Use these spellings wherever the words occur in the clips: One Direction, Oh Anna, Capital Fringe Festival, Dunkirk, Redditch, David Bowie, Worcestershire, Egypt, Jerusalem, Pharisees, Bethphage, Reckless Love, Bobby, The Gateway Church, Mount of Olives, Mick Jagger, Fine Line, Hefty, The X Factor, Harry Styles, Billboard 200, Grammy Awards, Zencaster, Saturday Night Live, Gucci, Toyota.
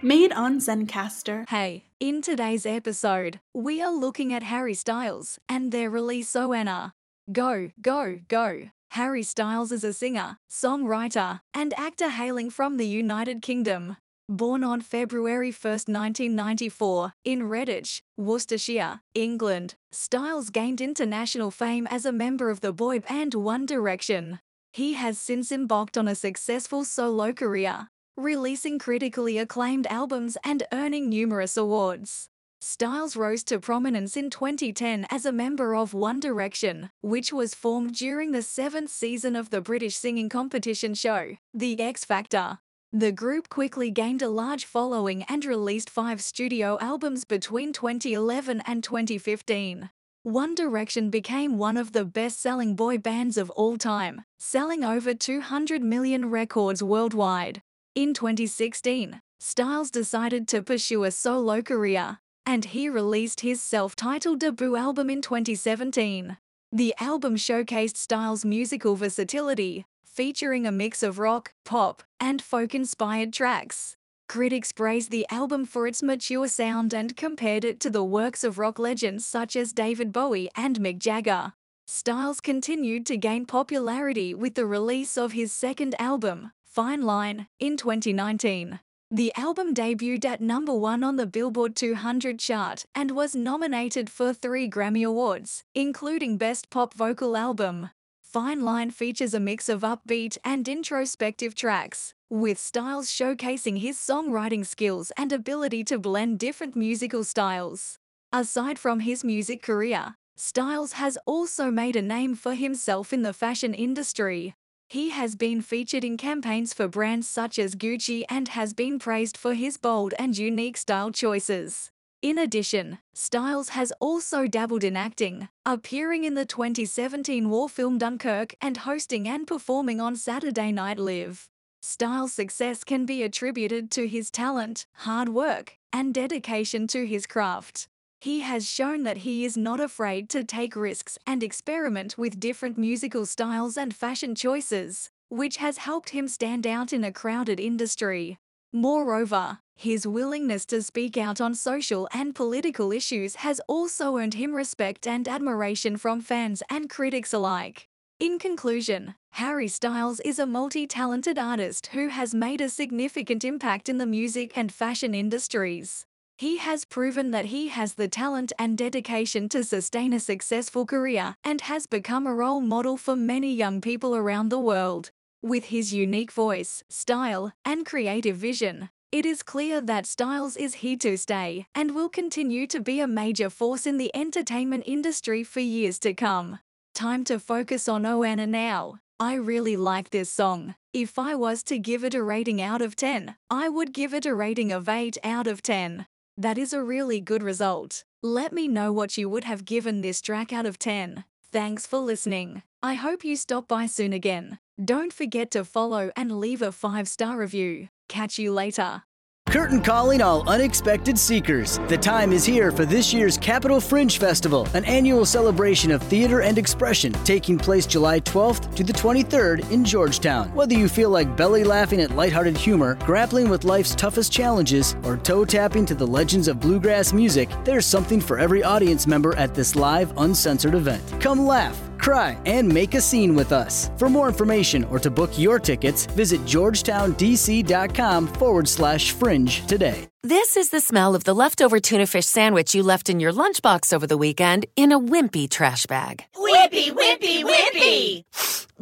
Made on Zencaster. Hey, in today's episode, we are looking at Harry Styles and their release Oh Anna. Go, go, go. Harry Styles is a singer, songwriter, and actor hailing from the United Kingdom. Born on February 1, 1994, in Redditch, Worcestershire, England, Styles gained international fame as a member of the boy band One Direction. He has since embarked on a successful solo career, releasing critically acclaimed albums and earning numerous awards. Styles rose to prominence in 2010 as a member of One Direction, which was formed during the 7th season of the British singing competition show, The X Factor. The group quickly gained a large following and released 5 studio albums between 2011 and 2015. One Direction became one of the best-selling boy bands of all time, selling over 200 million records worldwide. In 2016, Styles decided to pursue a solo career, and he released his self-titled debut album in 2017. The album showcased Styles' musical versatility, featuring a mix of rock, pop, and folk-inspired tracks. Critics praised the album for its mature sound and compared it to the works of rock legends such as David Bowie and Mick Jagger. Styles continued to gain popularity with the release of his second album, Fine Line, in 2019. The album debuted at #1 on the Billboard 200 chart and was nominated for 3 Grammy Awards, including Best Pop Vocal Album. Fine Line features a mix of upbeat and introspective tracks, with Styles showcasing his songwriting skills and ability to blend different musical styles. Aside from his music career, Styles has also made a name for himself in the fashion industry. He has been featured in campaigns for brands such as Gucci and has been praised for his bold and unique style choices. In addition, Styles has also dabbled in acting, appearing in the 2017 war film Dunkirk and hosting and performing on Saturday Night Live. Styles' success can be attributed to his talent, hard work, and dedication to his craft. He has shown that he is not afraid to take risks and experiment with different musical styles and fashion choices, which has helped him stand out in a crowded industry. Moreover, his willingness to speak out on social and political issues has also earned him respect and admiration from fans and critics alike. In conclusion, Harry Styles is a multi-talented artist who has made a significant impact in the music and fashion industries. He has proven that he has the talent and dedication to sustain a successful career and has become a role model for many young people around the world. With his unique voice, style, and creative vision, it is clear that Styles is here to stay and will continue to be a major force in the entertainment industry for years to come. Time to focus on Oh Anna now. I really like this song. If I was to give it a rating out of 10, I would give it a rating of 8 out of 10. That is a really good result. Let me know what you would have given this track out of 10. Thanks for listening. I hope you stop by soon again. Don't forget to follow and leave a 5-star review. Catch you later. Curtain calling all unexpected seekers. The time is here for this year's Capital Fringe Festival, an annual celebration of theater and expression taking place July 12th to the 23rd in Georgetown. Whether you feel like belly laughing at lighthearted humor, grappling with life's toughest challenges, or toe tapping to the legends of bluegrass music, there's something for every audience member at this live, uncensored event. Come laugh, cry, and make a scene with us. For more information or to book your tickets, visit GeorgetownDC.com/fringe today. This is the smell of the leftover tuna fish sandwich you left in your lunchbox over the weekend in a wimpy trash bag. Wimpy, wimpy, wimpy!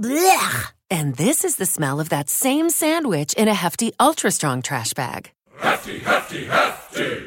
Blech! And this is the smell of that same sandwich in a Hefty Ultra Strong trash bag. Hefty, hefty, hefty!